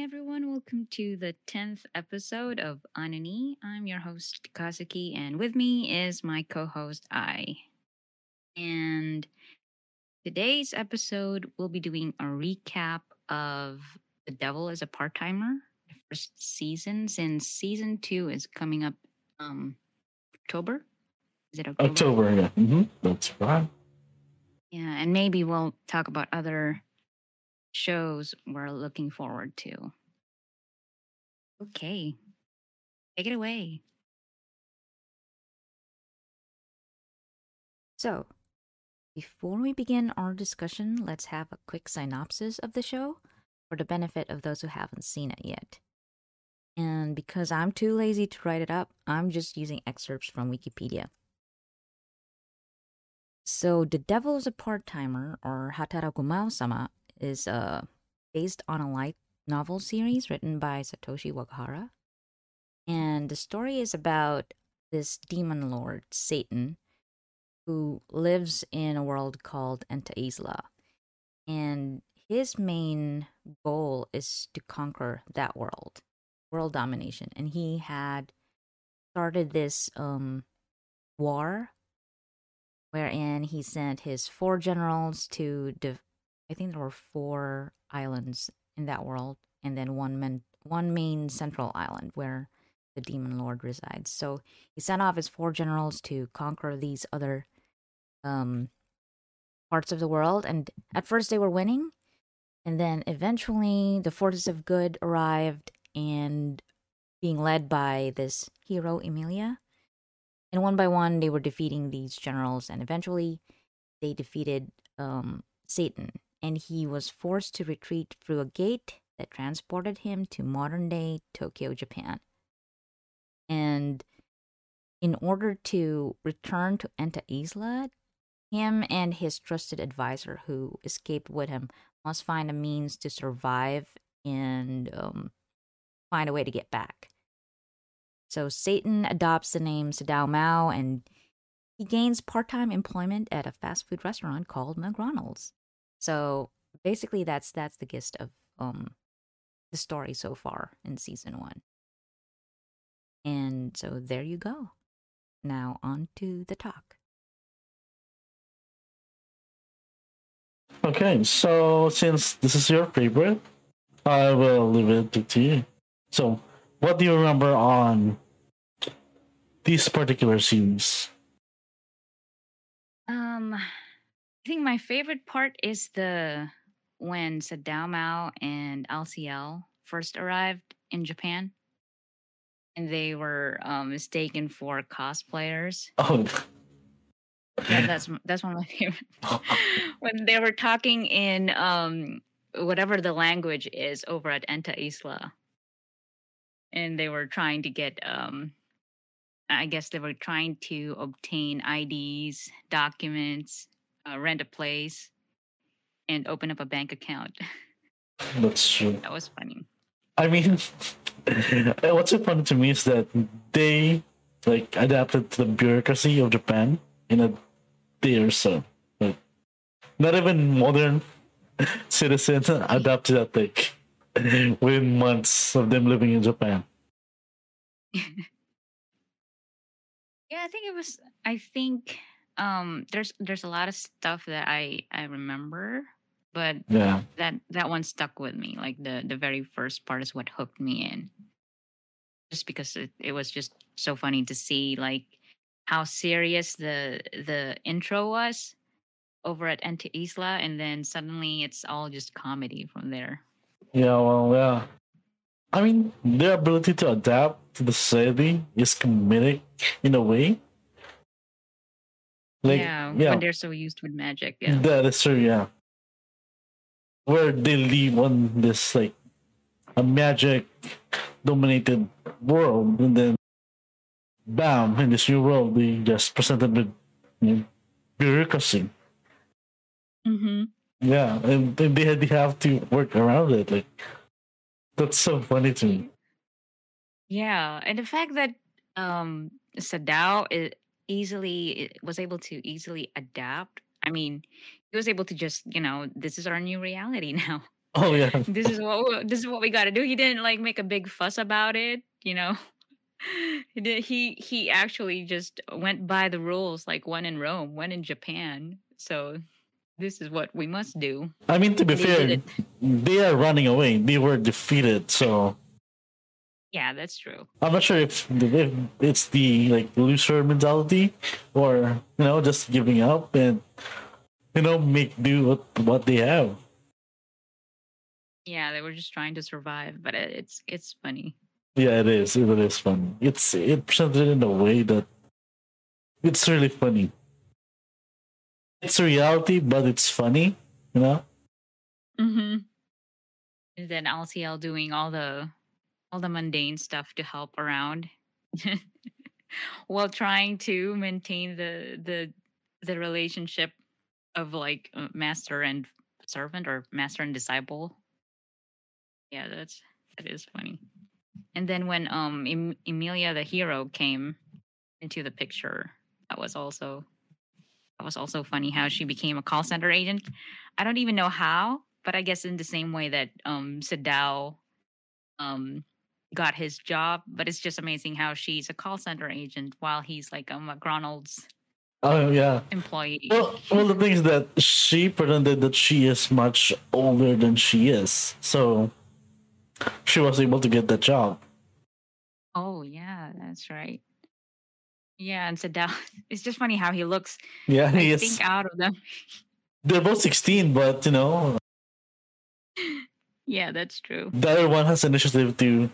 Hi everyone, welcome to the 10th episode of Anani. I'm your host Kazuki, and with me is my co-host Ai. And today's episode we'll be doing a recap of The Devil is a Part-Timer, the first season, since season 2 is coming up October. Is it October? October, yeah. Mm-hmm. That's right. Yeah, and maybe we'll talk about other shows we're looking forward to. Okay, take it away. So, before we begin our discussion, let's have a quick synopsis of the show for the benefit of those who haven't seen it yet. And because I'm too lazy to write it up, I'm just using excerpts from Wikipedia. So, The Devil is a Part-Timer, or Hataraku Maou sama, is based on a light novel series written by Satoshi Wagahara. And the story is about this demon lord, Satan, who lives in a world called Ente Isla. And his main goal is to conquer that world, world domination. And he had started this war wherein he sent his 4 generals to I think there were 4 islands in that world, and then one main central island where the demon lord resides. So he sent off his 4 generals to conquer these other parts of the world. And at first they were winning, and then eventually the forces of good arrived, and being led by this hero Emilia. And one by one they were defeating these generals, and eventually they defeated Satan. And he was forced to retreat through a gate that transported him to modern-day Tokyo, Japan. And in order to return to Ente Isla, him and his trusted advisor who escaped with him must find a means to survive and find a way to get back. So Satan adopts the name Sadao Mao, and he gains part-time employment at a fast food restaurant called McRonald's. So basically, that's the gist of the story so far in season 1. And so there you go. Now on to the talk. Okay, so since this is your favorite, I will leave it to you. So what do you remember on this particular series? I think my favorite part is when Sadao Mao and Alciel first arrived in Japan, and they were mistaken for cosplayers. Oh, yeah, that's one of my favorite. When they were talking in whatever the language is over at Ente Isla, and they were trying to get I guess they were trying to obtain IDs, documents. Rent a place and open up a bank account. That's true. That was funny. I mean, what's so funny to me is that they adapted to the bureaucracy of Japan in a day or so. Like, not even modern citizens adapt to that within months of them living in Japan. Yeah, there's a lot of stuff that I remember, but yeah, that one stuck with me. The very first part is what hooked me in, just because it was just so funny to see how serious the intro was over at Ente Isla, and then suddenly it's all just comedy from there. Yeah, well, yeah. I mean, their ability to adapt to the society is comedic in a way. When they're so used with magic. Yeah, that is true, yeah. Where they live on this, a magic-dominated world, and then, bam, in this new world, they just presented with bureaucracy. Mm-hmm. Yeah, and they have to work around it. That's so funny to me. Yeah, and the fact that Sadao is was able to easily adapt. I mean, he was able to just, this is our new reality now. Oh yeah. This is what we got to do. He didn't like make a big fuss about it, you know. He actually just went by the rules, like one in Rome, one in Japan. So this is what we must do. I mean, to be fair, they are running away. They were defeated, so. Yeah, that's true. I'm not sure if it's the like loser mentality, or you know, just giving up and you know, make do with what they have. Yeah, they were just trying to survive, but it's funny. Yeah, it is. It is funny. It's presented in a way that it's really funny. It's reality, but it's funny, you know. Mm-hmm. And then Alciel doing all the mundane stuff to help around, while trying to maintain the relationship of like master and servant or master and disciple. Yeah, that is funny. And then when Emilia the hero came into the picture, that was also funny how she became a call center agent. I don't even know how, but I guess in the same way that Sadao got his job. But it's just amazing how she's a call center agent while he's like a McRonald's employee. Well, the thing is that she pretended that she is much older than she is, so she was able to get that job. Oh yeah, that's right. Yeah, and Sadao. It's just funny how he looks. Yeah, he is. I think out of them. They're both 16, but you know. Yeah, that's true. The other one has initiative to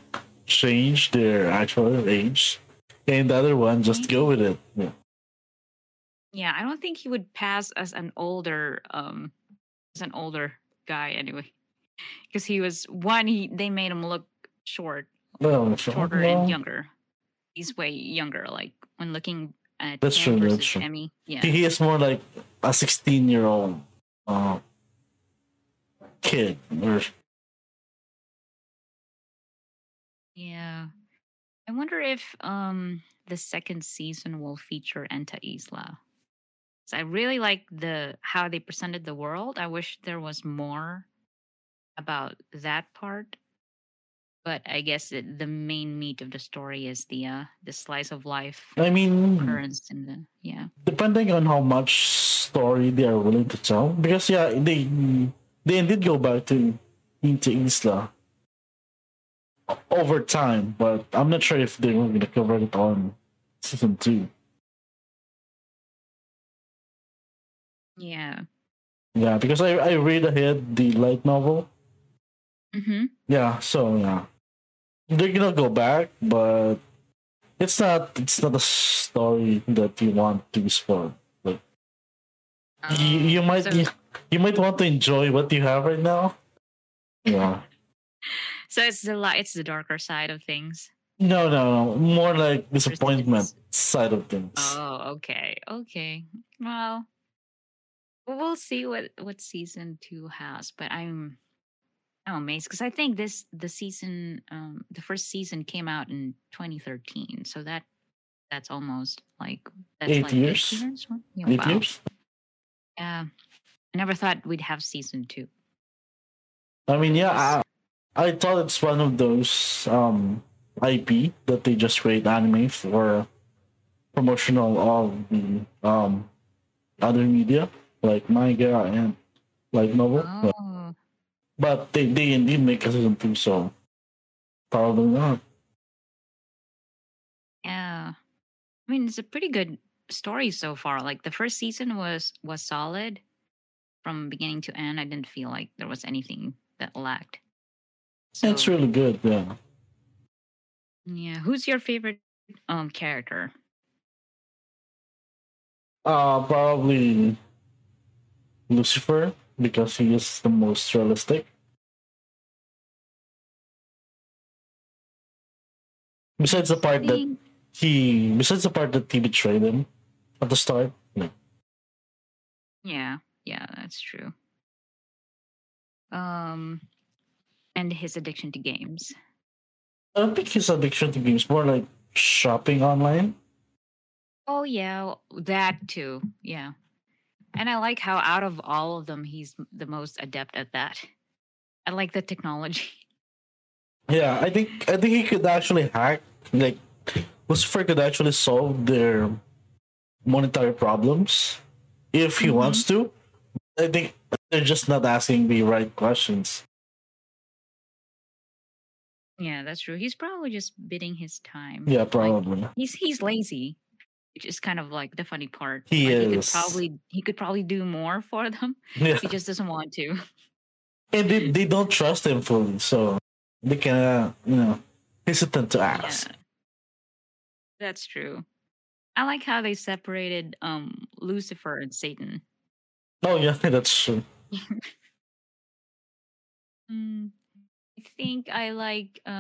change their actual age, and the other one just go with it. Yeah. Yeah, I don't think he would pass as an older guy anyway, because he was one. They made him look short, shorter and younger. He's way younger. Like when looking at that's true. Emi, yeah, he is more like a 16-year-old kid. Yeah, I wonder if the second season will feature Ente Isla. So I really like how they presented the world. I wish there was more about that part, but I guess the main meat of the story is the slice of life. I mean, occurrence in depending on how much story they are willing to tell, because they did go back to Ente Isla over time, but I'm not sure if they're going to cover it on season 2. Yeah, because I read ahead the light novel. Mm-hmm. Yeah, so yeah, they're gonna go back, but it's not a story that you want to be spoiled. Like you might want to enjoy what you have right now. Yeah. So it's the darker side of things. No, more like disappointment side of things. Oh, okay. Well. We'll see what season 2 has, but I'm amazed because I think the first season came out in 2013, so that's almost like that's 8 years. 8 years? Yeah, 8 years? Yeah, I never thought we'd have season 2. I mean, yeah, I thought it's one of those IP that they just create anime for promotional of the other media, like manga and like novel. Oh. But they indeed make a season 2, so probably not. Yeah. I mean, it's a pretty good story so far. Like the first season was solid from beginning to end. I didn't feel like there was anything that lacked. So, that's really good, yeah. Yeah. Who's your favorite character? Probably Lucifer, because he is the most realistic. Besides the part that he betrayed him at the start. No. Yeah, that's true. And his addiction to games. I don't think his addiction to games, more like shopping online. Oh yeah, that too. Yeah. And I like how out of all of them, he's the most adept at that. I like the technology. Yeah, I think he could actually hack, like Lucifer could actually solve their monetary problems if he wants to. I think they're just not asking the right questions. Yeah, that's true. He's probably just bidding his time. Yeah, probably. Like, he's lazy, which is kind of like the funny part. He is. He could probably do more for them. Yeah. He just doesn't want to. And they don't trust him fully, so they can, hesitant to ask. Yeah. That's true. I like how they separated Lucifer and Satan. Oh, yeah, that's true. I think I like, what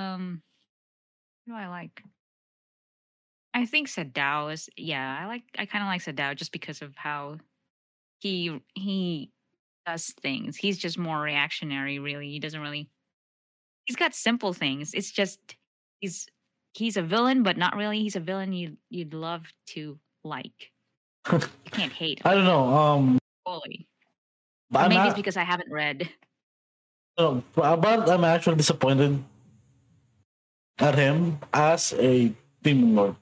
do I like? I think Sadao is, yeah, I kind of like Sadao just because of how he does things. He's just more reactionary, really. He's got simple things. It's just, he's a villain, but not really. He's a villain you'd love to like. You can't hate him. I don't know, fully. But maybe it's because I haven't read. No, but I'm actually disappointed at him as a demon lord.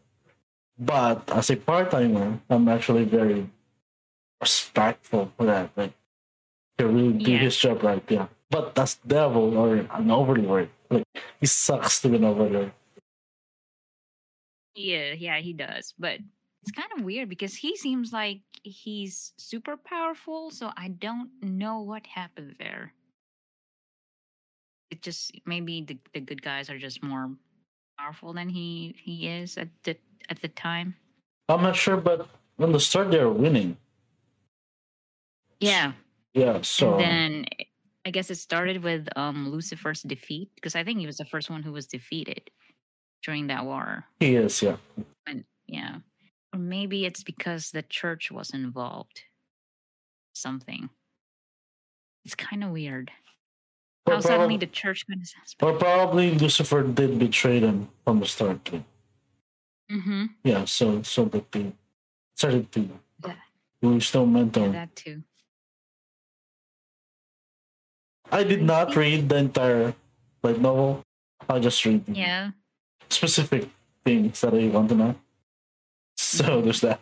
But as a part-timer, I'm actually very respectful for that. Like, he really do his job right, yeah. But that's devil or an overlord. Like, he sucks to be an overlord. Yeah, he does. But it's kind of weird because he seems like he's super powerful, so I don't know what happened there. It just maybe the good guys are just more powerful than he is at the time. I'm not sure, but when the start they're winning. Yeah. Yeah. So and then I guess it started with Lucifer's defeat, because I think he was the first one who was defeated during that war. He is, yeah. And, yeah. Or maybe it's because the church was involved. Something. It's kind of weird. How suddenly the church kind of says. Or probably Lucifer did betray them from the start. Mm-hmm. Yeah, so that they started to lose their momentum. That too. I did not read the entire novel. I just read specific things that I want to know. So there's that.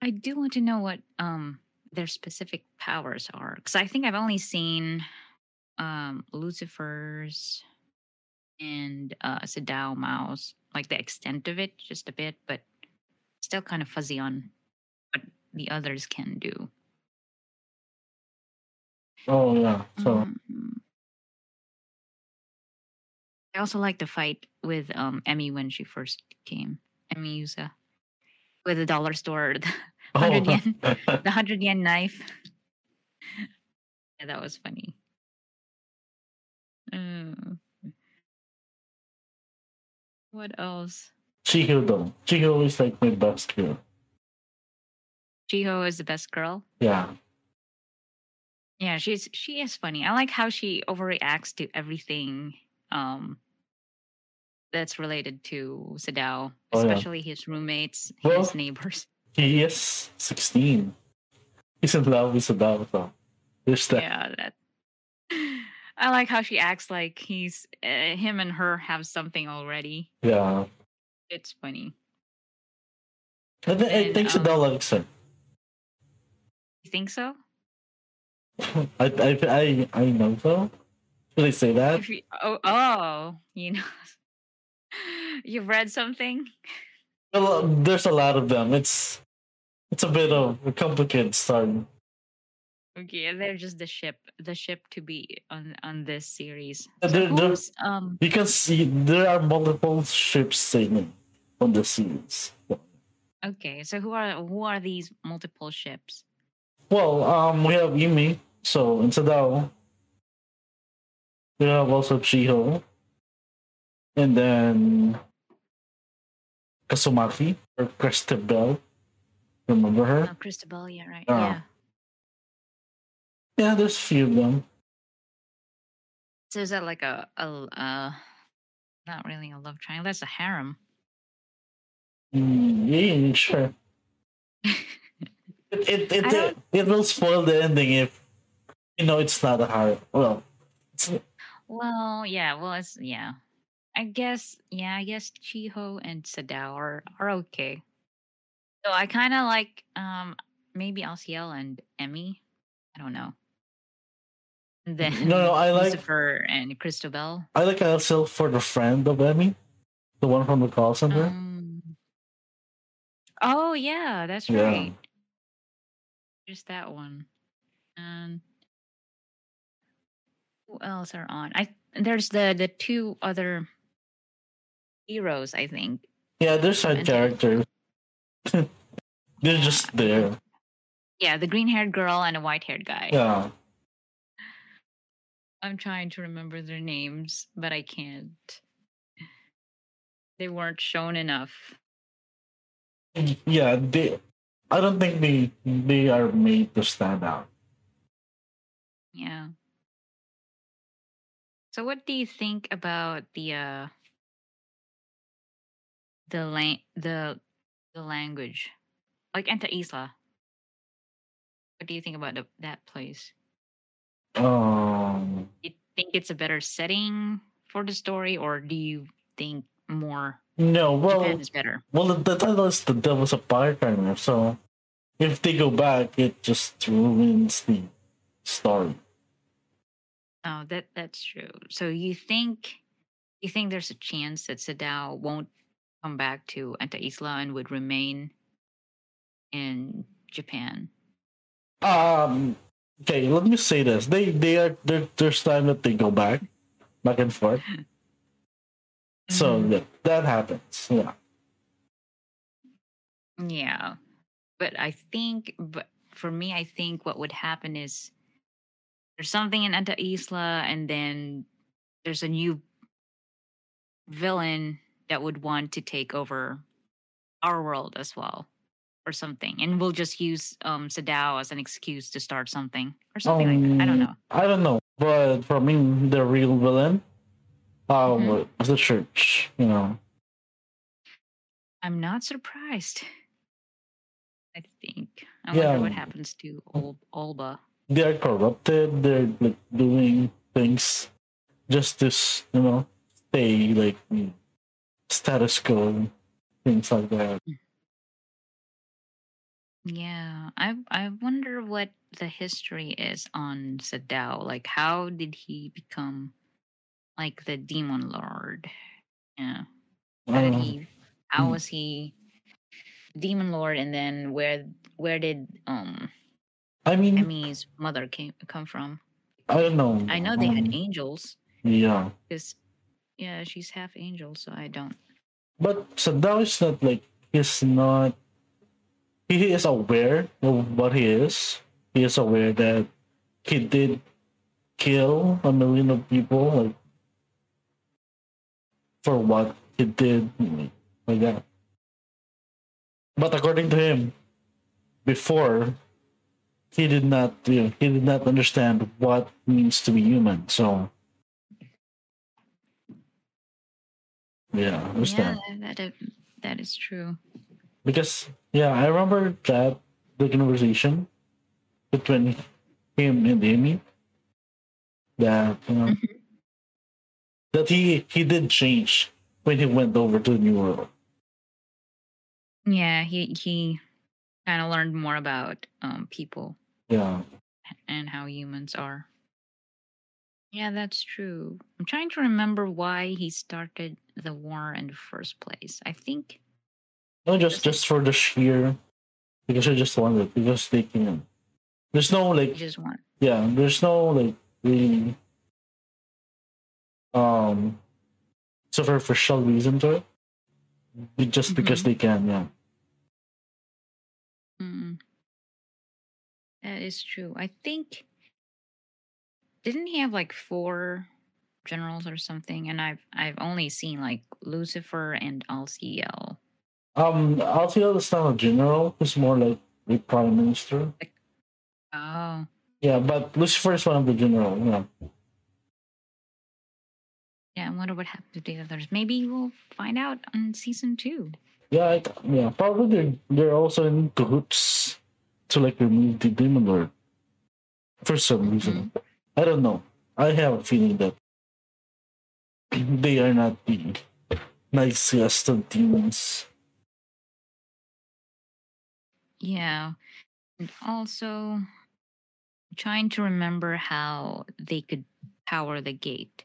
I do want to know what their specific powers are, because I think I've only seen Lucifer's and Sadao Mao's, like the extent of it just a bit, but still kind of fuzzy on what the others can do. Oh yeah. So I also like the fight with Emi when she first came, Emi Yusa, with the dollar store. 100 yen, the 100 yen knife. Yeah, that was funny. What else? Chiho, though. Chiho is like my best girl. Chiho is the best girl? Yeah. Yeah, she is funny. I like how she overreacts to everything that's related to Sadao, especially his roommates, his neighbors. He is 16. He's in love with Sadao, though. There's that. Yeah, that. I like how she acts like he's him and her have something already. Yeah, it's funny. I think Sadao likes her. You think so? I know so. Should I say that? If you, you know, you've read something. There's a lot of them. It's a bit of a complicated story. Okay, they're just the ship to be on this series. So you can see there are multiple ships sailing on the seas. Okay, so who are these multiple ships? Well, we have Emi, so in Sadao. We have also Chiho, and then Kasumaki or Christabel. Remember her? Oh, Christabel, yeah, right. Yeah, there's a few of them. So is that like a not really a love triangle? That's a harem. Yeah, sure. it will spoil the ending if you know, it's not a horror. Well, I guess Chiho and Sadao are okay. So I kind of like maybe Alciel and Emi. I don't know. And then I like Lucifer and Christabel. I like Alciel for the friend of Emi, the one from the call center. Oh yeah, that's right. Just that one. And who else are on? There's the two other heroes, I think. Yeah, they're side characters. They're just there. Yeah, the green-haired girl and a white-haired guy. Yeah. I'm trying to remember their names, but I can't. They weren't shown enough. Yeah, I don't think they are made to stand out. Yeah. So what do you think about the language? Like Ente Isla. What do you think about that place? Do you think it's a better setting for the story, or do you think more Japan is better? Well, the title is The Devil's a Part-Timer, so if they go back, it just ruins the story. Oh, that's true. So you think there's a chance that Sadao won't come back to Ente Isla and would remain in Japan? Okay, let me say this. There's time that they go back and forth. So that happens. Yeah. Yeah. But for me, I think what would happen is there's something in Ente Isla, and then there's a new villain that would want to take over our world as well, or something. And we'll just use Sadao as an excuse to start something, or something like that. I don't know. But for me, the real villain was the church, you know. I'm not surprised. I think. I wonder what happens to Olba. They are corrupted. They're like doing things just to, stay like status quo, things like that. Yeah, I wonder what the history is on Sadao. Like, how did he become like the demon lord? Yeah, how was he demon lord? And then where did Emi's mother come from? I don't know. I know they had angels. Yeah. Yeah, she's half angel, so I don't. But Sadao is not like he is aware of what he is. He is aware that he did kill 1 million of people, like, for what he did, like that. But according to him, before, he did not, he did not understand what it means to be human. So, yeah, I understand. Yeah, that is true. Because I remember that the conversation between him and Emi, that that he did change when he went over to the New World. Yeah, he kind of learned more about people. Yeah, and how humans are. Yeah, that's true. I'm trying to remember why he started the war in the first place. I think no, just for the sheer, because I just wanted, because they can. There's no like. Just want. Yeah, there's no like really superficial reason to it. Just because they can, yeah. That is true. I think. Didn't he have like 4 generals or something? And I've only seen like Lucifer and Alciel. Alciel is not a general; he's more like the prime minister. Oh. Yeah, but Lucifer is one of the generals. Yeah. Yeah, I wonder what happened to the others. Maybe we'll find out on season 2. Yeah, probably they're also in cahoots to like remove the demon lord. for some reason. I don't know. I have a feeling that they are not the nicest of demons. Yeah. And also, I'm trying to remember how they could power the gate.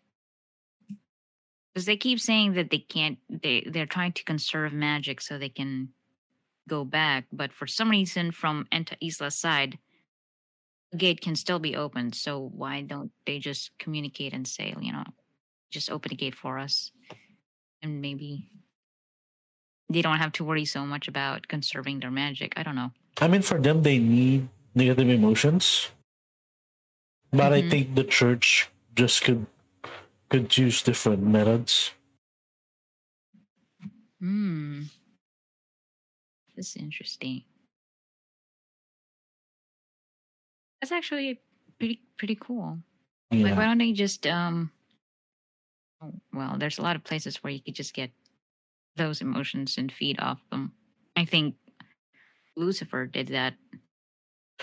Because they keep saying that they can't, they're trying to conserve magic so they can go back. But for some reason, from Ente Isla's side, the gate can still be opened. So why don't they just communicate and say, you know, just open the gate for us? And maybe they don't have to worry so much about conserving their magic. I don't know. I mean, for them, they need negative emotions. But I think the church just could use different methods. This is interesting. That's actually pretty cool. Yeah. Like, why don't they just well, there's a lot of places where you could just get those emotions and feed off them. I think Lucifer did that.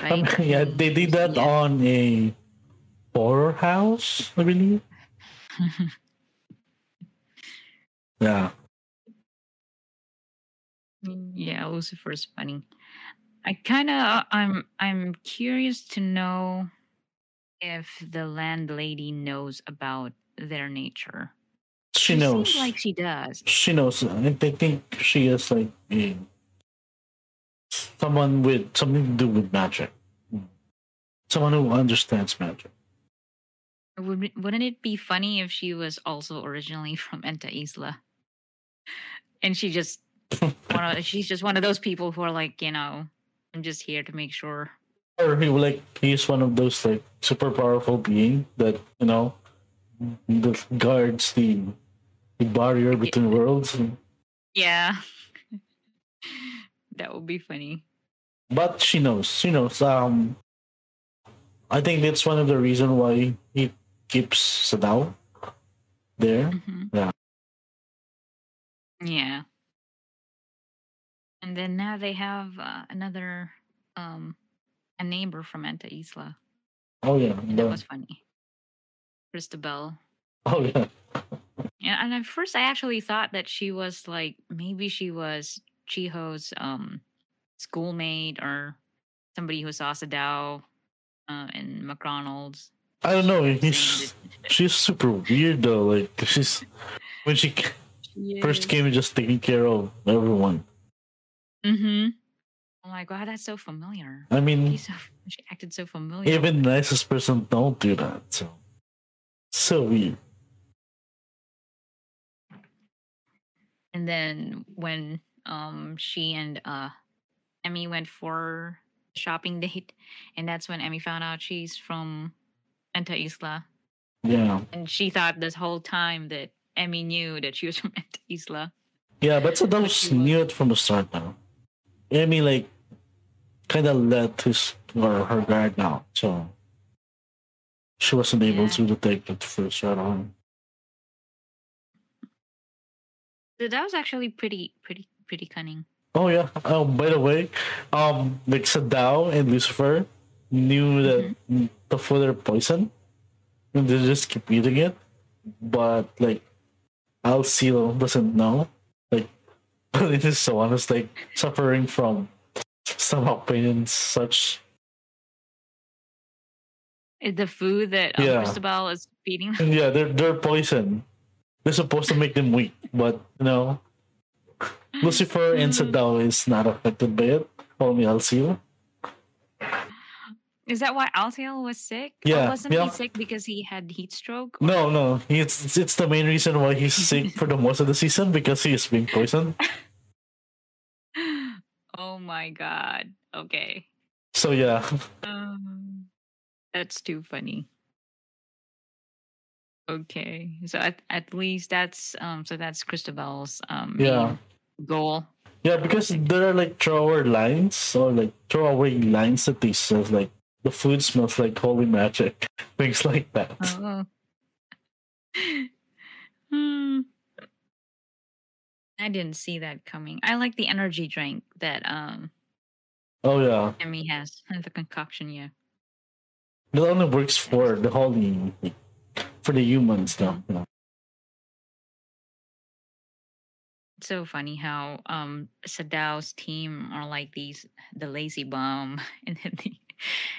Right? Yeah, they did that on a horror house, I believe. Yeah. Yeah, Lucifer's funny. I'm curious to know if the landlady knows about their nature. She knows. Seems like she does. She knows. I think she is like someone with something to do with magic. Someone who understands magic. Wouldn't it be funny if she was also originally from Ente Isla? And she just she's just one of those people who are like, you know, I'm just here to make sure. Or he's one of those like super powerful being that, you know, that guards the barrier between worlds. Yeah. That would be funny. But she knows. She knows. I think that's one of the reasons why he keeps Sadao there. Yeah. Yeah. And then now they have another a neighbor from Ente Isla. Oh yeah, that was funny. Christabel. Oh yeah. Yeah, and at first I actually thought that she was like, maybe she was Chiho's schoolmate or somebody who saw Sadao in McRonald's. I don't know. She's super weird though. Like when she first came, just taking care of everyone. I'm like, wow, that's so familiar. I mean, she acted so familiar. Even the nicest person don't do that. So weird. And then when she and Emi went for a shopping date, and that's when Emi found out she's from Ente Isla. Yeah. And she thought this whole time that Emi knew that she was from Ente Isla. Yeah, but Sadao knew it from the start now. Emi like kind of let his or her guard down, so she wasn't able to detect it first right on. So that was actually pretty cunning. Oh yeah. Oh, by the way, like Sadao and Lucifer knew that the food are poison, and they just keep eating it. But like Alciel doesn't know. It is so honest, like suffering from stomach pain and such. The food that Christabel is feeding them. Yeah, they're poison. They're supposed to make them weak, but you know, Lucifer and Sadao is not affected by it. Only Alciel. Is that why Alciel was sick? Yeah, wasn't he sick because he had heat stroke? Or? No, it's the main reason why he's sick for the most of the season because he is being poisoned. Oh my god! Okay. So yeah, that's too funny. Okay, so at least that's that's Christabel's main goal. Yeah, because there are like throwaway lines that they says like. The food smells like holy magic. Things like that. Oh. I didn't see that coming. I like the energy drink that Emi has. The concoction, yeah. It only works for the holy, for the humans, though. No. It's so funny how Sadao's team are like these, the lazy bum,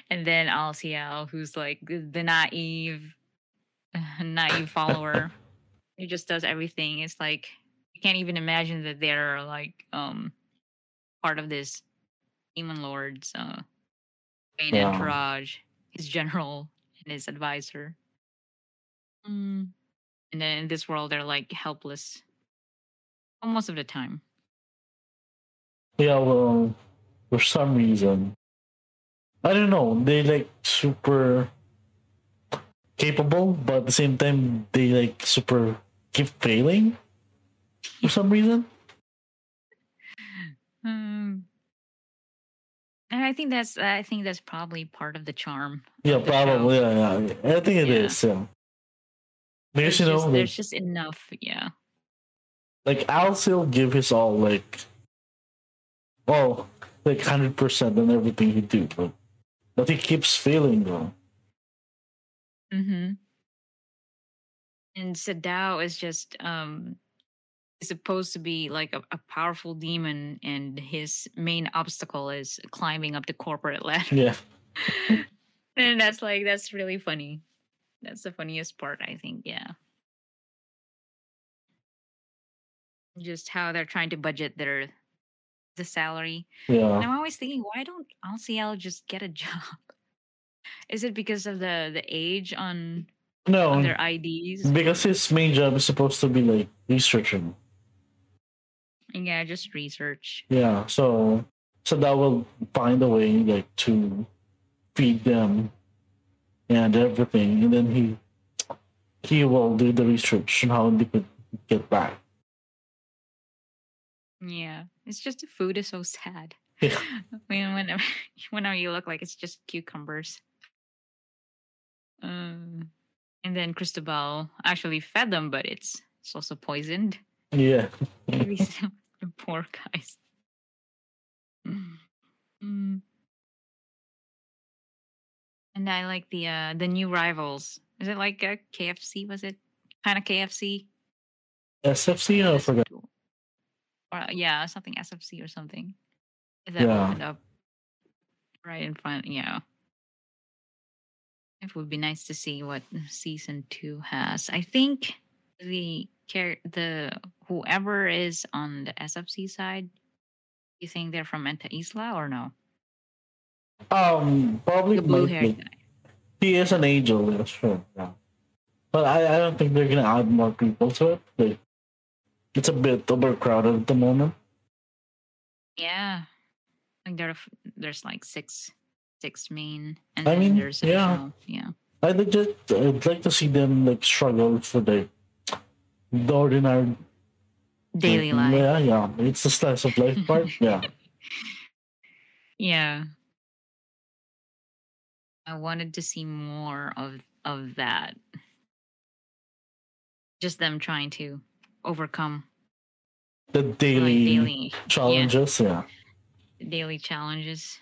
and then Alciel, who's like the naive follower, who just does everything. It's like you can't even imagine that they're like part of this demon lord's main entourage, his general and his advisor. And then in this world, they're like helpless most of the time. Yeah, well, for some reason, I don't know, they like super capable, but at the same time, they like super keep failing for some reason. And I think that's probably part of the charm. Yeah, of the probably. Yeah. I think it is. Yeah. There's, you know, just, there's just enough. Yeah. Like Alciel give his all, like 100% on everything he do, but he keeps failing though. And Sadao is just supposed to be like a powerful demon, and his main obstacle is climbing up the corporate ladder. Yeah, and that's really funny. That's the funniest part, I think. Yeah. Just how they're trying to budget the salary. Yeah. And I'm always thinking, why don't LCL just get a job? Is it because of the age on their IDs? Because his main job is supposed to be like researching. Yeah, just research. Yeah, so that will find a way like to feed them and everything, and then he will do the research on how they could get back. Yeah, it's just the food is so sad. Yeah. I mean, whenever you look like it's just cucumbers. And then Christabel actually fed them, but it's also poisoned. Yeah. The poor guys. And I like the new rivals. Is it like a KFC? Was it kind of KFC? SFC? I forgot. Or, yeah, something SFC or something that opened up right in front. Yeah, it would be nice to see what season 2 has. I think the whoever is on the SFC side, you think they're from Ente Isla or no? Probably the blue-haired guy. He is an angel. That's true. Yeah, but I don't think they're gonna add more people to it. Like, it's a bit overcrowded at the moment. Yeah, like there's like six main, and I mean, there's I'd like to see them like struggle for the ordinary daily life. Yeah, it's the slice of life part. Yeah. I wanted to see more of that. Just them trying to overcome the daily challenges. Daily challenges.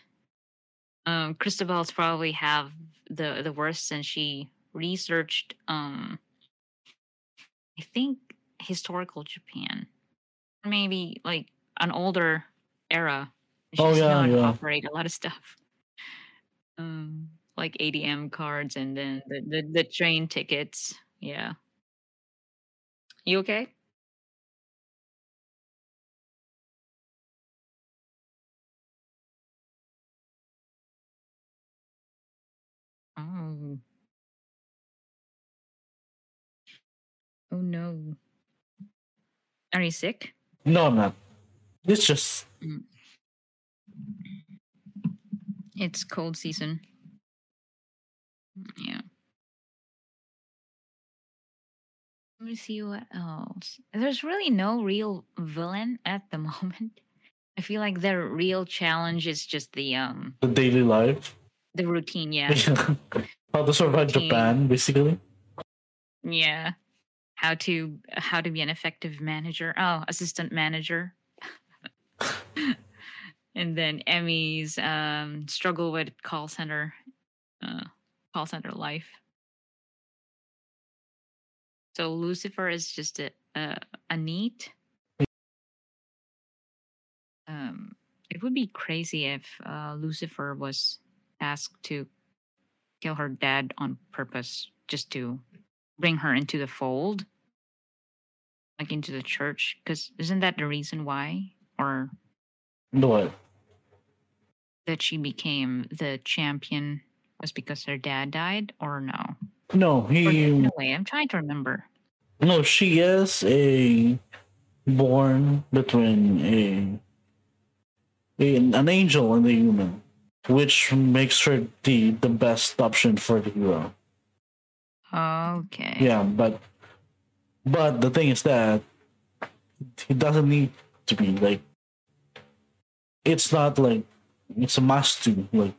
Christabel's probably have the worst, since she researched I think historical Japan, maybe like an older era. She operate a lot of stuff, like ATM cards, and then the train tickets. Yeah, you okay? Oh no. Are you sick? No, I'm not. It's just... It's cold season. Yeah. Let me see what else. There's really no real villain at the moment. I feel like their real challenge is just the daily life. The routine, yeah. How to survive Japan, basically. Yeah. How to be an effective manager. Oh, assistant manager. And then Emi's struggle with call center falls under life. So Lucifer is just a need. It would be crazy if Lucifer was asked to kill her dad on purpose just to bring her into the fold, like into the church, because isn't that the reason why? Or what? That she became the champion was because her dad died, or no? No, he... No way, I'm trying to remember. No, she is a born between an angel and a human, which makes her the best option for the hero. Okay. Yeah, but the thing is that he doesn't need to be like. It's not like it's a must to like.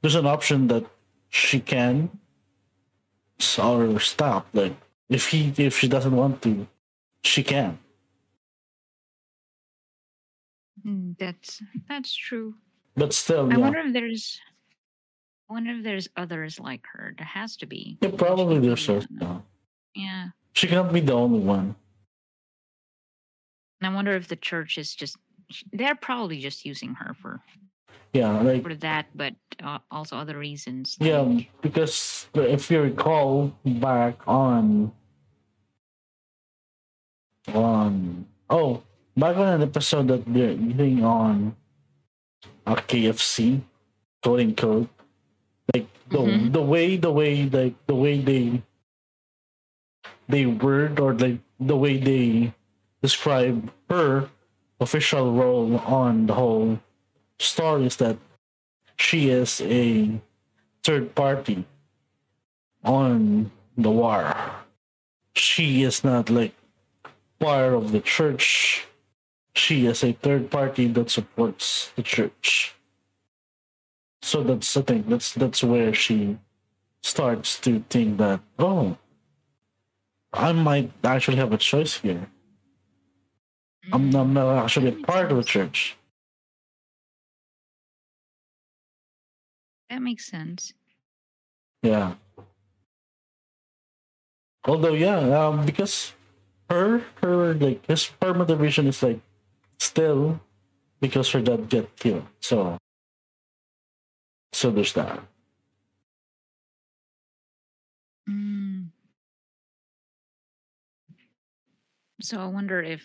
There's an option that she can or stop. Like if she doesn't want to, she can. That's true. But still, I wonder if there's others like her. There has to be. Yeah, probably there's others. Yeah. She can't be the only one. And I wonder if the church is just. They're probably just using her for. Yeah, like for that, but also other reasons. Yeah, like, because if you recall back on an episode that they're eating on a KFC, quote unquote, like the way they word or like the way they describe her official role on the whole story is that she is a third party on the war. She is not like part of the church. She is a third party that supports the church. So that's the thing. That's where she starts to think that, oh, I might actually have a choice here. I'm not actually a part of the church. That makes sense. Yeah. Although, yeah, because her motivation is like still because her dad got killed. So there's that. So I wonder if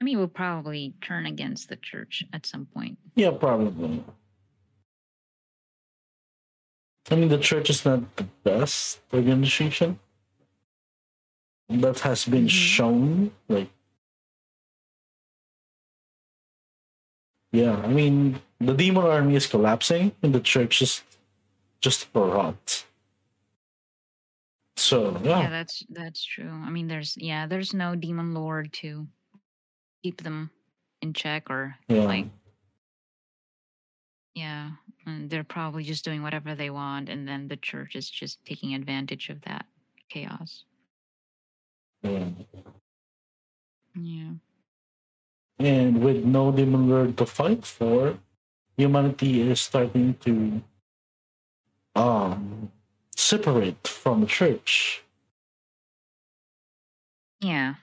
we'll probably turn against the church at some point. Yeah, probably. I mean, the church is not the best organization. That has been shown. Like, yeah, I mean, the demon army is collapsing and the church is just corrupt. So yeah, that's true. I mean, there's no demon lord to keep them in check or and they're probably just doing whatever they want, and then the church is just taking advantage of that chaos. Yeah. Yeah. And with no demon lord to fight for, humanity is starting to separate from the church. Yeah,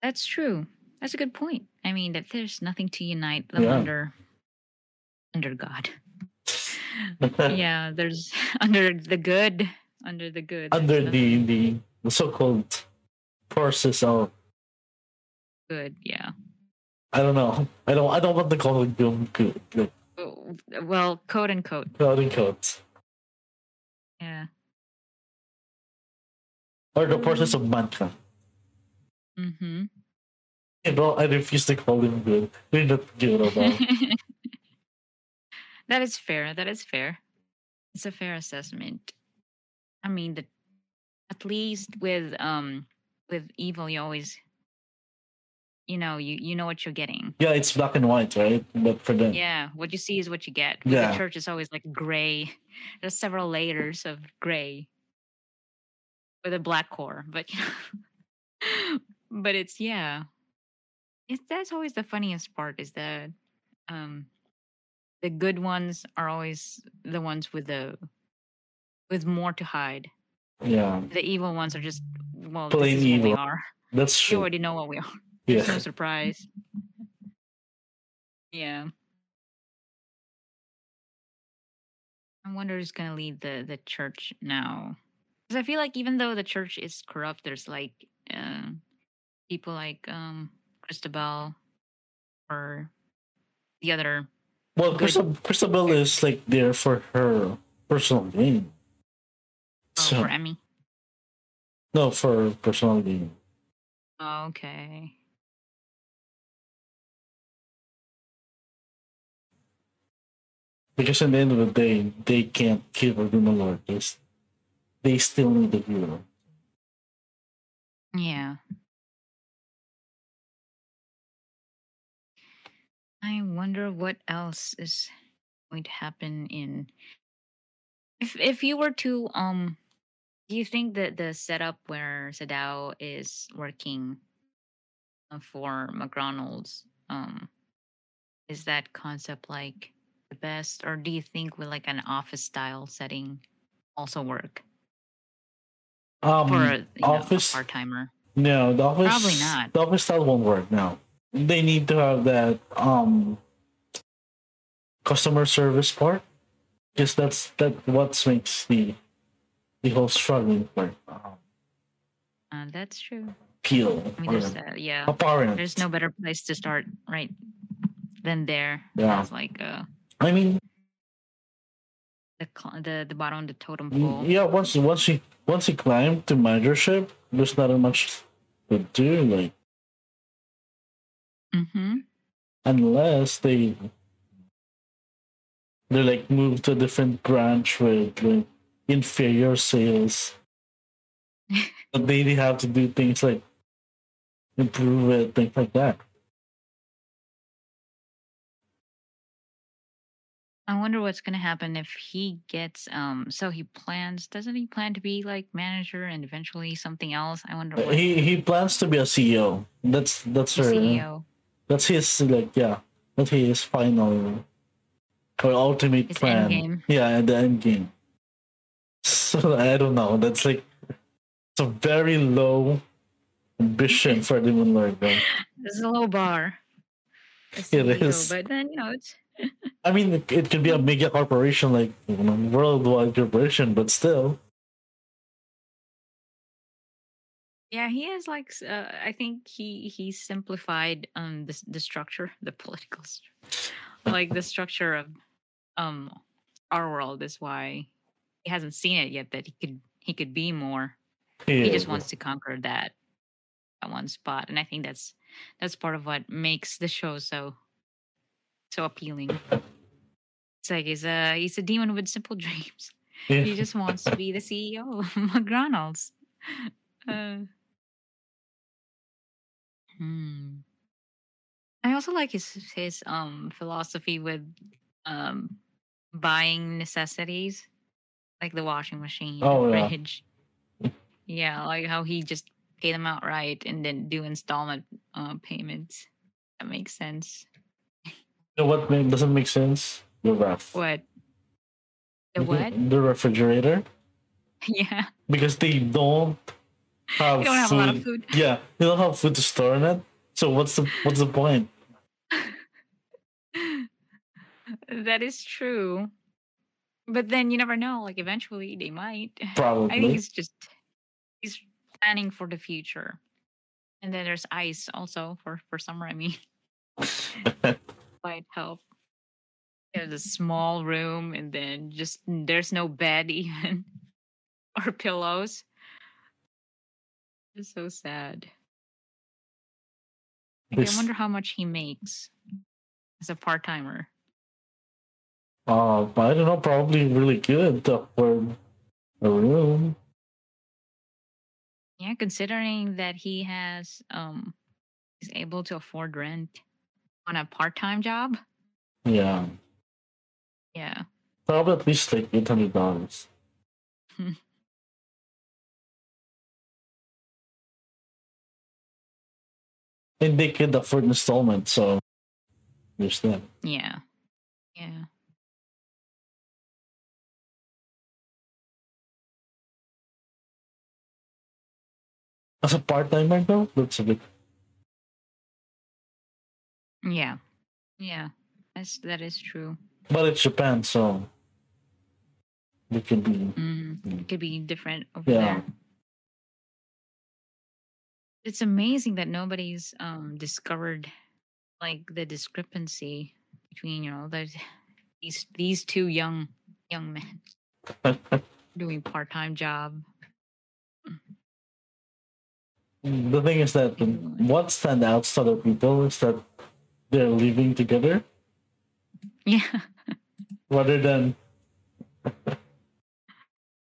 that's true. That's a good point. I mean, that there's nothing to unite them under God. Yeah, there's under the good. Under the so-called forces of good. Yeah. I don't know. I don't want to call it good. Like, well, quote unquote. Quote unquote. Yeah. Or the forces of mankind. Mm-hmm. You know, I refuse to call him good. We're not good at all. That is fair. It's a fair assessment. I mean, at least with evil, you always, you know what you're getting. Yeah, it's black and white, right? But for them. Yeah, what you see is what you get. Yeah. The church is always like gray. There's several layers of gray. With a black core, but but it's that's always the funniest part is that the good ones are always the ones with the with more to hide. Yeah. The evil ones are just, well, plain evil. We are. That's true. You already know what we are. Yeah. There's no surprise. Yeah. I wonder who's going to lead the church now. Because I feel like even though the church is corrupt, there's like people like Christabel or the other. Well, Christabel is like there for her personal gain. Oh, so, for Emi? No, for personal gain. Okay. Because at the end of the day, they can't kill or do the Lord. They still need the hero. Yeah. I wonder what else is going to happen in... If you were to... do you think that the setup where Sadao is working for McRonald's, is that concept like... the best, or do you think with like an office style setting also work for office part timer? No, the office probably not. The office style won't work. No, they need to have that customer service part, because that's what makes the whole struggling part. That's true. Appeal. I mean, yeah, apparent. There's no better place to start, right? Than there. Yeah. As like a. I mean, the bottom of the totem pole. Yeah, once you climb to mentorship, there's not much to do, like. Mhm. Unless they like move to a different branch with like inferior sales, but they have to do things like improve it, things like that. I wonder what's going to happen if he gets, so he plans, doesn't he plan to be like manager and eventually something else? I wonder what he plans to be a CEO. That's her, CEO. That's his, like, yeah, that's his final or ultimate his plan. Endgame. Yeah, the end game. So I don't know. That's like, it's a very low ambition for the Demon Lord. It's a low bar. CEO, it is. But then, you know, it's. I mean, it could be a mega corporation, like a worldwide corporation, but still. Yeah, he has like I think he simplified the structure, the political structure, like the structure of our world. Is why he hasn't seen it yet that he could be more. Yeah, he just wants to conquer that one spot, and I think that's part of what makes the show so appealing. It's like he's a demon with simple dreams. Yeah. He just wants to be the CEO of McDonald's. I also like his philosophy with buying necessities, like the washing machine, the fridge. Yeah, like how he just pay them outright and then do installment payments. That makes sense. What doesn't make sense? The ref. What? The what? The refrigerator. Yeah. Because they don't have food. They don't have a lot of food. Yeah, they don't have food to store in it. So what's the point? That is true. But then you never know. Like eventually they might. Probably. I think it's just he's planning for the future. And then there's ice also for summer. I mean. Might help. There's a small room, and then just there's no bed even, or pillows. It's so sad. Like, I wonder how much he makes as a part timer. I don't know. Probably really good for a room. Yeah, considering that he has he's able to afford rent. On a part-time job? Yeah. Yeah. Probably at least like $800. And they could afford an installment, so there's that. Yeah. Yeah. As a part-timer though, that's a bit. Yeah. Yeah. That is true. But it's Japan, so it could be it could be different over there. It's amazing that nobody's discovered like the discrepancy between, you know, these two young men doing part-time job. The thing is that what standouts to other people is that they're living together. Yeah. Rather than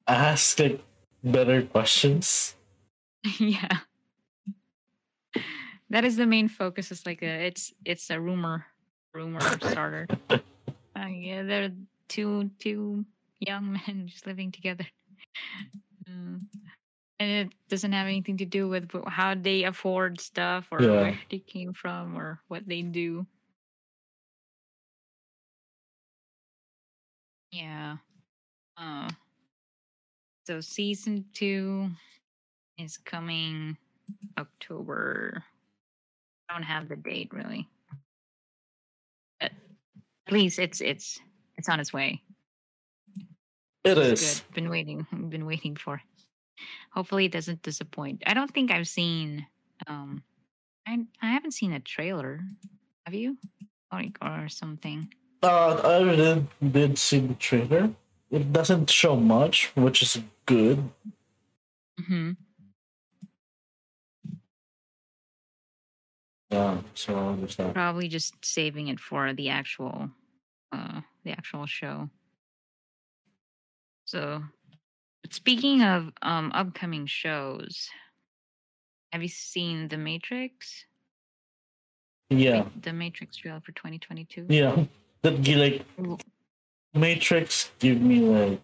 ask like better questions. Yeah. That is the main focus. It's like it's a rumor starter. Yeah, they're two young men just living together. And it doesn't have anything to do with how they afford stuff or where they came from or what they do. Yeah. So season 2 is coming October. I don't have the date really. But at least it's on its way. It's good. Been waiting for it. Hopefully it doesn't disappoint. I don't think I've seen I haven't seen a trailer. Have you? Or something. I did see the trailer. It doesn't show much, which is good. Mm-hmm. Yeah, so I understand. Probably just saving it for the actual show. So speaking of upcoming shows, have you seen The Matrix? Yeah. The Matrix trailer for 2022? Yeah. That Matrix give me like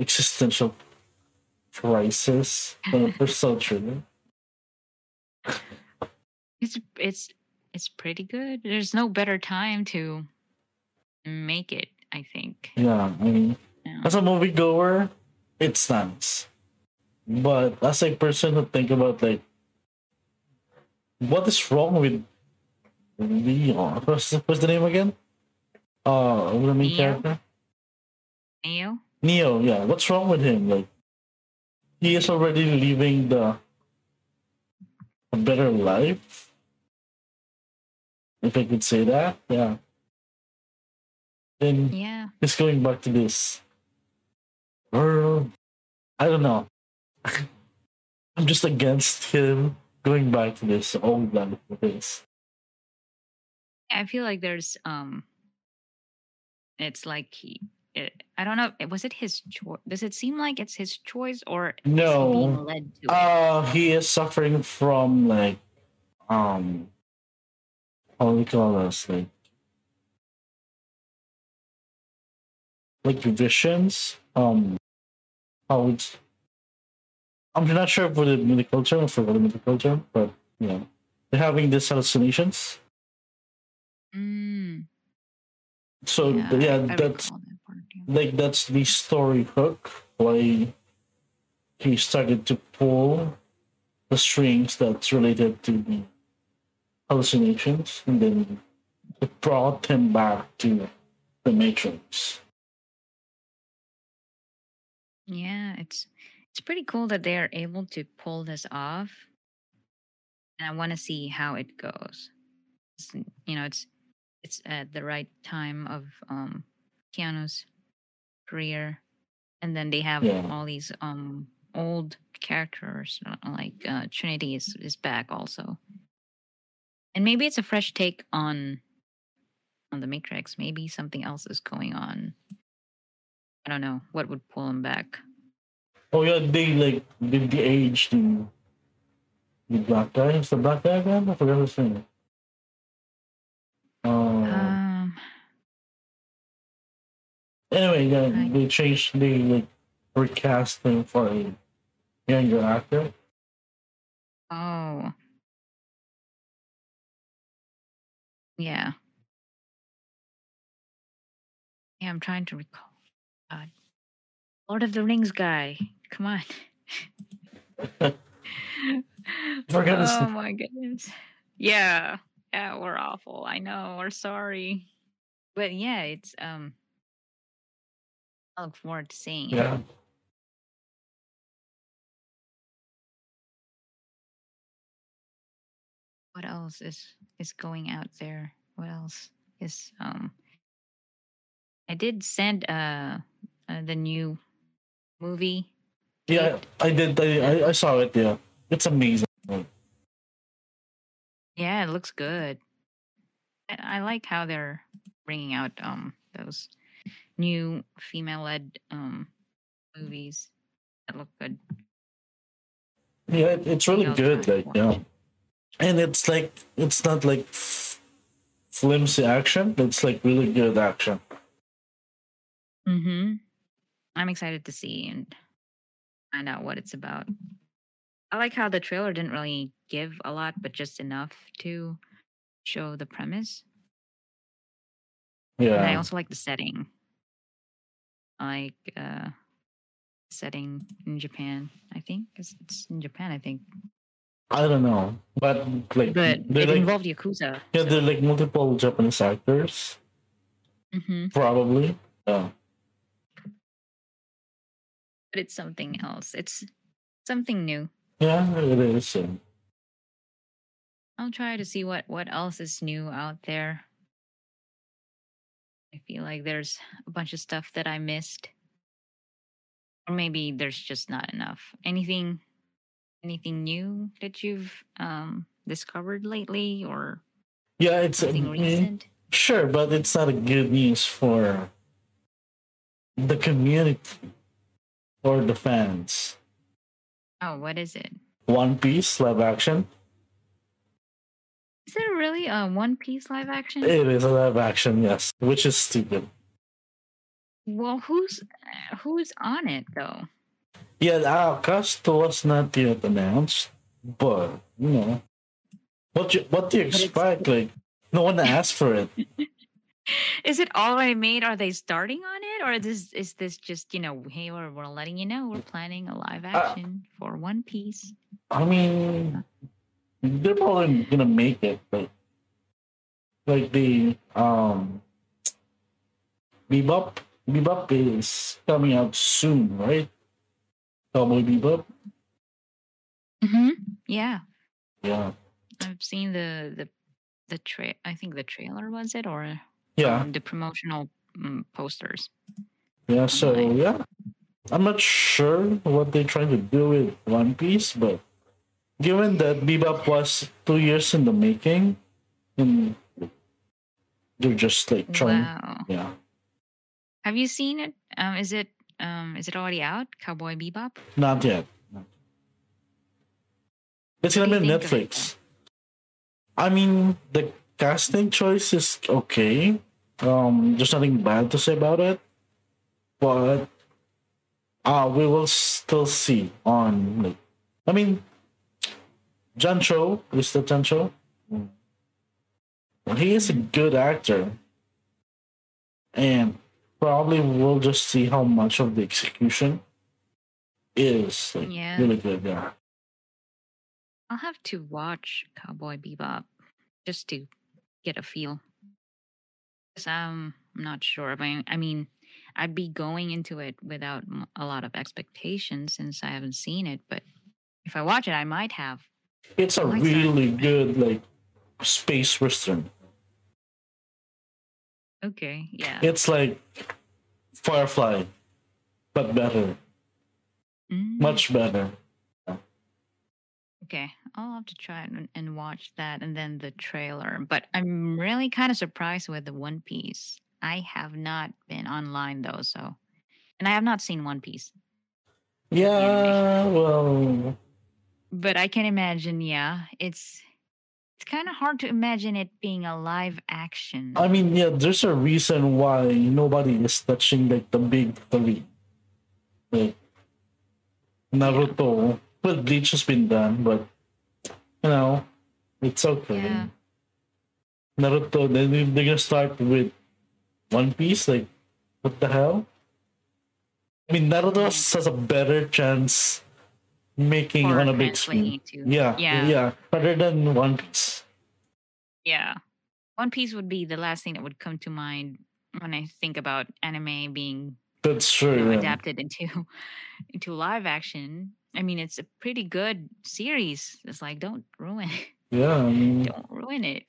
existential crisis. They're so true. It's pretty good. There's no better time to make it, I think. Yeah, I mean, as a moviegoer, it's nice. But as a person who think about like what is wrong with Leon? What's the name again? The main character? Neo, yeah. What's wrong with him? Like, he is already living a better life. If I could say that, yeah. Then it's going back to this. I don't know. I'm just against him going back to this old life of his. I feel like there's it's like I don't know. Was it his choice? Does it seem like it's his choice or no? Is he being led to it? He is suffering from like how do we call this, like visions. I'm not sure for the medical term, but you know, they're having these hallucinations. Mm. So that's the story hook why he started to pull the strings that's related to the hallucinations, and then it brought him back to the Matrix. Yeah, it's pretty cool that they are able to pull this off, and I want to see how it goes. You know, it's at the right time of Keanu's career, and then they have all these old characters like Trinity is back also, and maybe it's a fresh take on the Matrix. Maybe something else is going on. I don't know what would pull him back. Oh yeah, they like did the age the black guy. It's the black guy again. I forgot his name. Anyway, they changed, recast them for a younger actor. Oh. Yeah. Yeah, I'm trying to recall. Lord of the Rings guy. Come on. Oh my goodness. Yeah. Yeah, we're awful. I know. We're sorry. But yeah, it's I look forward to seeing it. Yeah. What else is going out there? What else is I did send the new movie. Yeah, I did. I saw it. Yeah, it's amazing. Yeah, it looks good. I like how they're bringing out those new female-led movies that look good. Yeah, it's really good. Like, yeah, and it's like it's not like flimsy action. It's like really good action. Mm-hmm. I'm excited to see and find out what it's about. I like how the trailer didn't really give a lot, but just enough to show the premise. Yeah. And I also like the setting. I like setting in Japan, I think. Because it's in Japan, I think. I don't know. But like it involved Yakuza. Yeah, so. There are like multiple Japanese actors. Mm-hmm. Probably. Yeah. But it's something else. It's something new. Yeah, it is. I'll try to see what else is new out there. I feel like there's a bunch of stuff that I missed. Or maybe there's just not enough. Anything new that you've discovered lately or yeah, it's something recent? Sure, but it's not a good news for the community or the fans. Oh, what is it? One Piece live action. Is there really a One Piece live action? It is a live action, yes, which is stupid. Well, who's on it though? Yeah, our cast was not yet announced, but you know, what do you expect? Like, no one asked for it. Is it already made? Are they starting on it, or is this just, you know, hey, we're letting you know we're planning a live action for One Piece? I mean, they're probably gonna make it, but like the Bebop is coming out soon, right? Cowboy Bebop. Mm-hmm. Yeah. Yeah. I've seen the trailer. I think the trailer was it, or. Yeah, the promotional posters. Yeah, so yeah, I'm not sure what they're trying to do with One Piece, but given that Bebop was 2 years in the making, and they're just like trying. Wow. Yeah. Have you seen it? Is it already out? Cowboy Bebop? Not yet. It's gonna be on Netflix. I mean, the casting choice is okay. There's nothing bad to say about it, but we will still see on. Like, I mean, John Cho, Mr. John Cho, he is a good actor, and probably we'll just see how much of the execution is like, yeah. Really good. Yeah, I'll have to watch Cowboy Bebop just to get a feel. I'm not sure. I mean, I'd be going into it without a lot of expectation since I haven't seen it. But if I watch it, I might have. It's a really good like space western. Okay, yeah. It's like Firefly, but better. Mm. Much better. Okay, I'll have to try and watch that and then the trailer. But I'm really kind of surprised with the One Piece. I have not been online though, so. And I have not seen One Piece. Yeah, well. But I can imagine, yeah. It's kind of hard to imagine it being a live action. I mean, yeah, there's a reason why nobody is touching like the big three. Like Naruto. Yeah. Well, Bleach has been done, but you know, it's okay. Yeah. Naruto, they're gonna start with One Piece. Like, what the hell? I mean, Naruto has a better chance making on a big screen. Yeah, rather than One Piece. Yeah. One Piece would be the last thing that would come to mind when I think about anime being adapted into live action. I mean, it's a pretty good series. It's like, don't ruin it. Yeah. I mean, don't ruin it.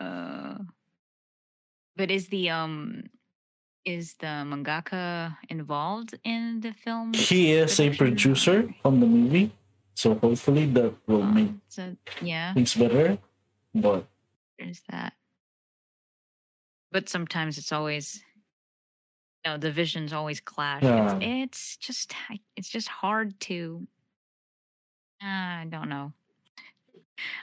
But is the mangaka involved in the film? He is a producer on the movie, so hopefully that will make things better. But there's that. But sometimes it's always, you know, the visions always clash. Yeah. It's just hard to. I don't know.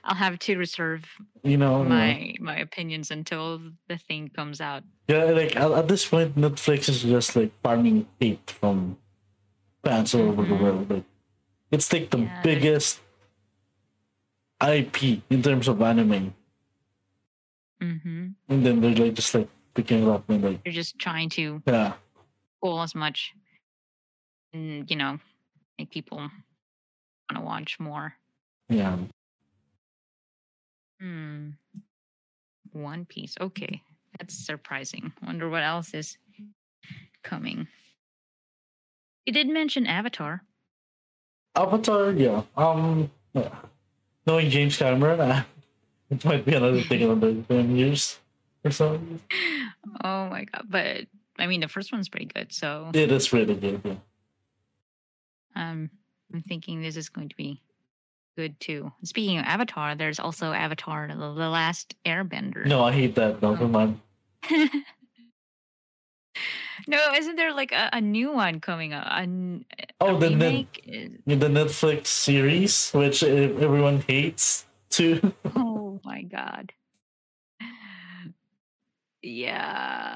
I'll have to reserve my opinions until the thing comes out. Yeah, like at this point, Netflix is just like farming hate from fans all over the world. Like, it's like the biggest IP in terms of anime. Mm-hmm. And then they're like just like picking it up and like they're just trying to pull as much, and make people want to watch more. Yeah. One Piece. Okay. That's surprising. Wonder what else is coming. You did mention Avatar. Knowing James Cameron, it might be another thing in another 10 years or so. Oh my god. But I mean, the first one's pretty good, so it is really good. Yeah. I'm thinking this is going to be good too. Speaking of Avatar, there's also Avatar the Last Airbender. No, I hate that. Never mind. No, isn't there like a new one coming up? The Netflix series, which everyone hates too. Oh my god. Yeah.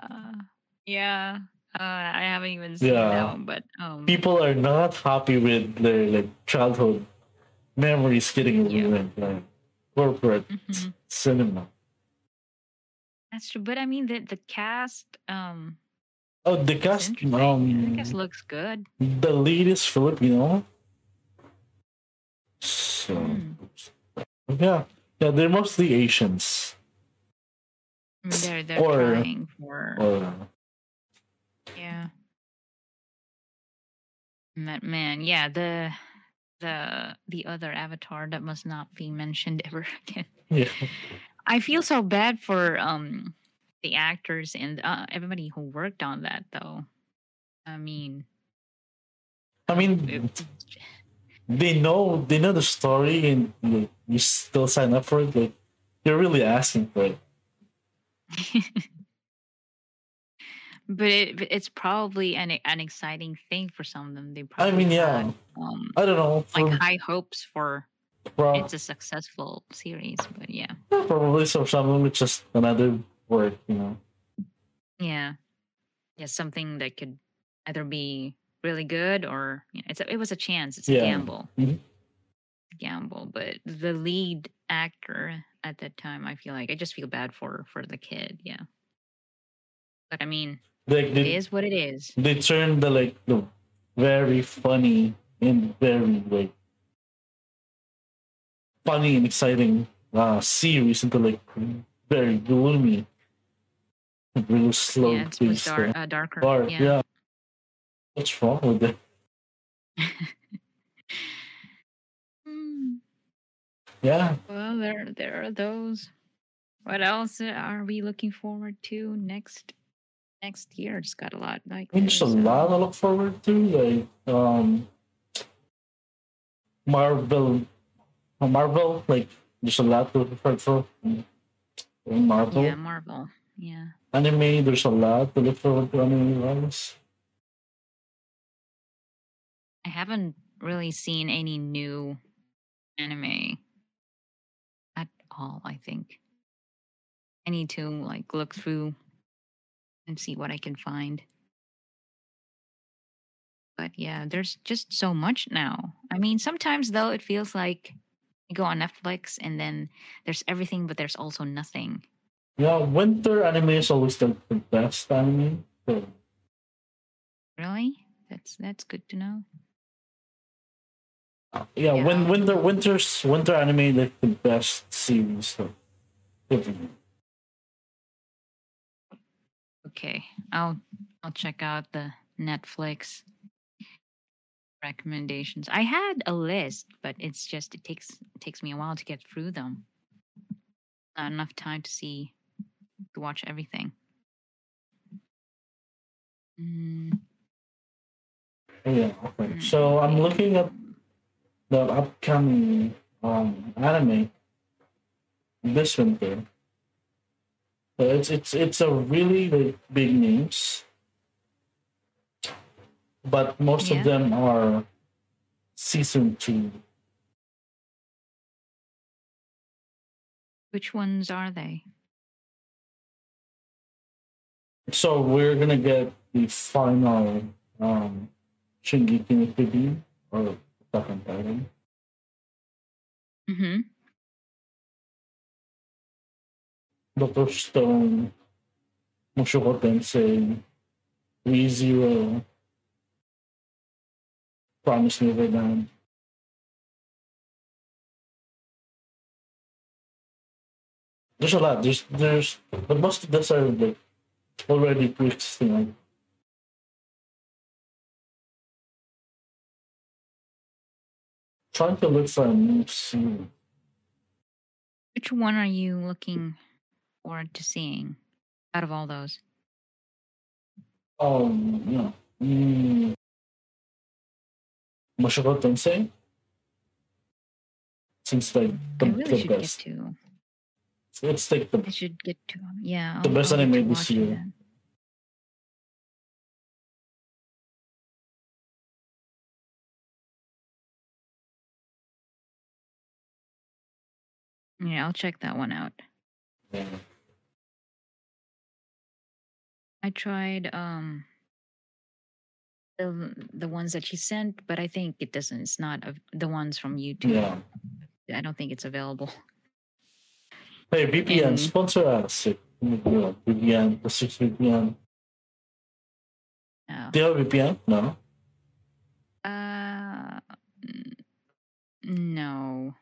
I haven't even seen that one, but people are not happy with their like childhood memories getting ruined by corporate cinema. That's true, but I mean the cast. The cast. I guess looks good. The lead is Filipino. So they're mostly Asians. They're trying for. Yeah. That man, the other Avatar that must not be mentioned ever again. Yeah. I feel so bad for the actors and everybody who worked on that, though. I mean, they know the story, and you still sign up for it. Like, you're really asking for it. But it's probably an exciting thing for some of them. They probably had, I don't know, like high hopes for it's a successful series, but probably. So some of them it's just another work, something that could either be really good or it was a chance. It's a gamble. But the lead actor at that time, I feel like I just feel bad for the kid. But I mean, it is what it is. They turned the very funny and very funny and exciting series into very gloomy, really slow. Yeah, it's darker. Dark, yeah. What's wrong with it? Yeah. Well, there are those. What else are we looking forward to next year? It's got a lot. There's a lot I look forward to. Marvel. There's a lot to look forward to. Marvel. Yeah, Marvel. Yeah. Anime. There's a lot to look forward to. Anime ones. I haven't really seen any new anime at all. I think I need to look through and see what I can find. But there's just so much now. I mean, sometimes though, it feels like you go on Netflix and then there's everything, but there's also nothing. Yeah, winter anime is always the best anime. So. Really? That's good to know. Yeah, yeah. Winter anime, like the best series. So good for me. Okay, I'll check out the Netflix recommendations. I had a list, but it takes me a while to get through them. Not enough time to watch everything. Yeah, okay. So I'm looking at the upcoming anime this winter. So it's a really big names, but most of them are season 2. Which ones are they? So we're gonna get the final Shingeki no Kyojin or Attack on Titan. Mm-hmm. Dr. Stone, Mushoku Tensei, Re:Zero, Promise Neverland. There's a lot. There's but most of those are already pre-existing. Trying to look for a new scene. Which one are you looking forward to seeing out of all those? Mushoku Tensei seems like the best. It's like the best anime this year. Yeah, I'll check that one out. Yeah. I tried the ones that she sent, but I think it doesn't. It's not the ones from YouTube. Yeah. I don't think it's available. Hey, VPN, sponsor us. VPN, the 6 VPN. No. Do you have a VPN? No. No.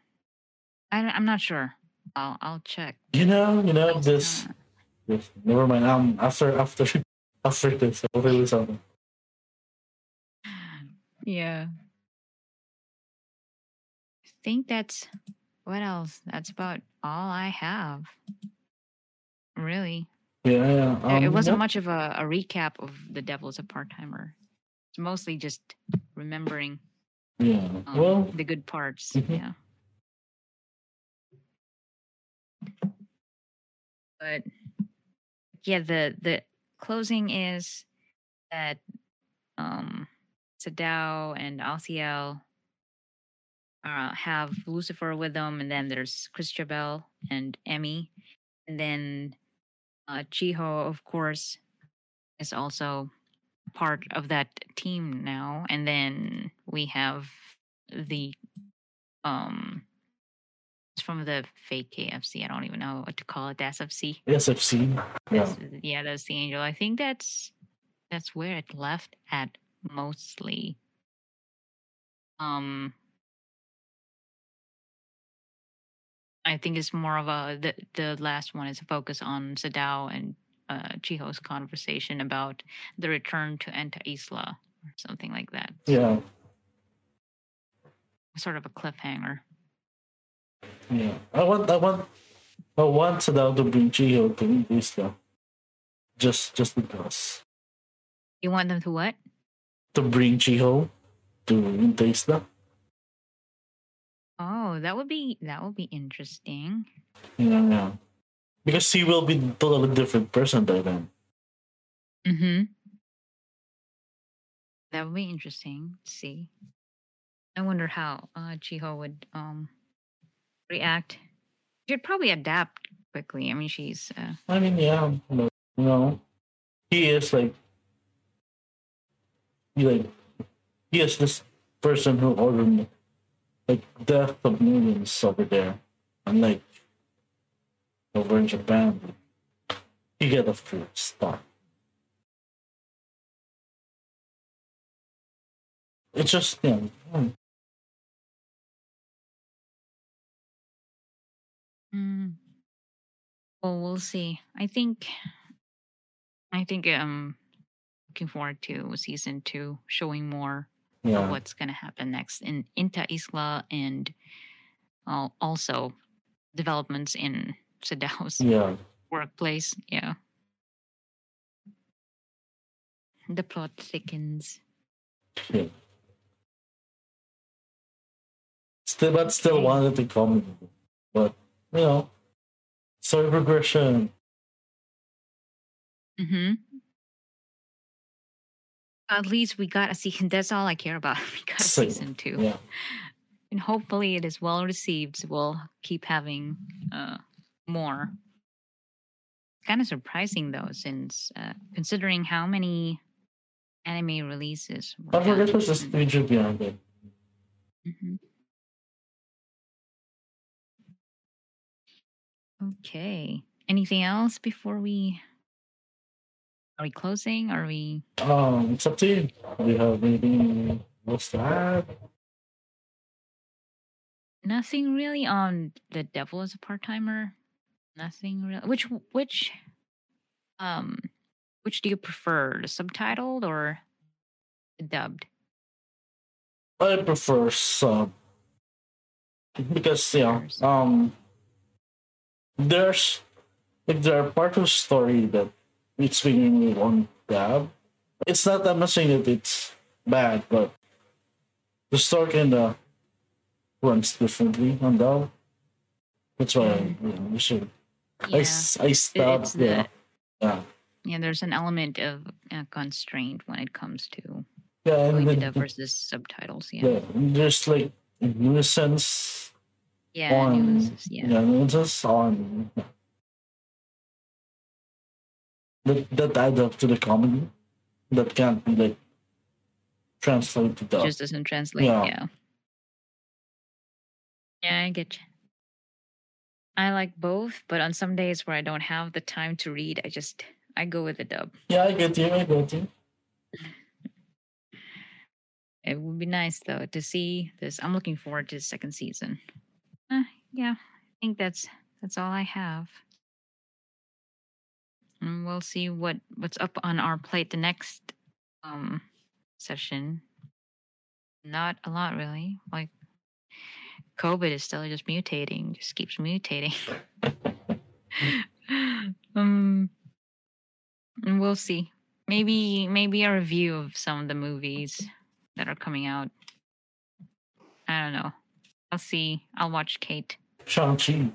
I'm not sure. I'll check. You know this. Yes, never mind. After this, I'll release something. Yeah. I think that's what else. That's about all I have. Really. Yeah. It wasn't much of a recap of The Devil is a Part-Timer. It's mostly just remembering. Yeah. The good parts. Mm-hmm. Yeah. But yeah, the closing is that Sadao and Alciel have Lucifer with them, and then there's Christabel and Emi, and then Chiho, of course, is also part of that team now. And then we have the it's from the fake KFC. I don't even know what to call it. The SFC. SFC. Yeah. Yeah, that's the angel. I think that's where it left at mostly. I think it's more of the last one is a focus on Sadao and Chiho's conversation about the return to Ente Isla or something like that. Yeah. Sort of a cliffhanger. Yeah, I want Sadao to bring Chiho to Isla, just because. You want them to what? To bring Chiho to Isla. Oh, that would be interesting. Yeah, because he will be a totally different person by then. Mm-hmm. That would be interesting. Let's see, I wonder how Chiho would react. She'd probably adapt quickly. I mean, she's. Yeah, but he is he is this person who ordered death of millions over there, unlike over in Japan, you get a free start. It's just Mm. Well, we'll see. I think looking forward to season 2 showing more of what's gonna happen next in Ente Isla and also developments in Sadao's workplace. Yeah. The plot thickens. Yeah. Still wanted to come, but you know, story progression. Mm-hmm. At least we got a season. That's all I care about. We got season 2, and hopefully it is well received. So we'll keep having more. Kind of surprising though, since considering how many anime releases. I forget what's the studio behind it. Mm-hmm. Okay. Anything else before we... Are we closing? Are we... it's up to you. Do you have anything else to add? Nothing really on The Devil is a Part-Timer. Nothing really. Which do you prefer? The subtitled or the dubbed? I prefer sub. Because, there are part of the story that it's being on dub. It's not that I'm saying that it's bad, but the story kinda runs differently on dub. That's why I should. Yeah. I stopped there. Yeah, there's an element of constraint when it comes to the dub versus subtitles. Yeah, there's like nuisance. Yeah, nuances. Nuances on that adds up to the comedy that can't be like translated to dub. Just doesn't translate. Yeah, I get you. I like both, but on some days where I don't have the time to read, I go with the dub. Yeah, I get you. It would be nice though to see this. I'm looking forward to the second season. I think that's all I have. And we'll see what's up on our plate the next session. Not a lot really. Like COVID is still just mutating, just keeps mutating. And we'll see. Maybe a review of some of the movies that are coming out. I don't know. I'll see. I'll watch Kate. Shang-Chi.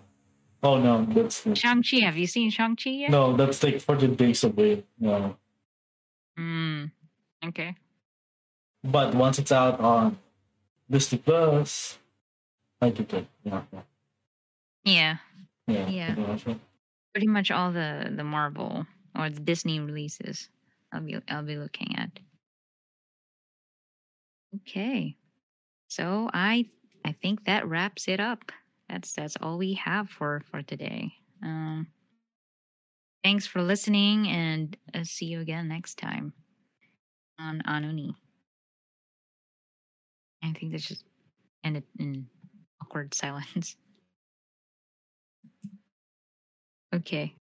Oh, no. Shang-Chi. Have you seen Shang-Chi yet? No, that's like 14 days away. No. Okay. But once it's out on Disney+, I could play. Yeah. Pretty much all the Marvel or the Disney releases I'll be looking at. Okay. So I think that wraps it up. That's all we have for today. Thanks for listening, and see you again next time on Anani. I think this just ended in awkward silence. Okay.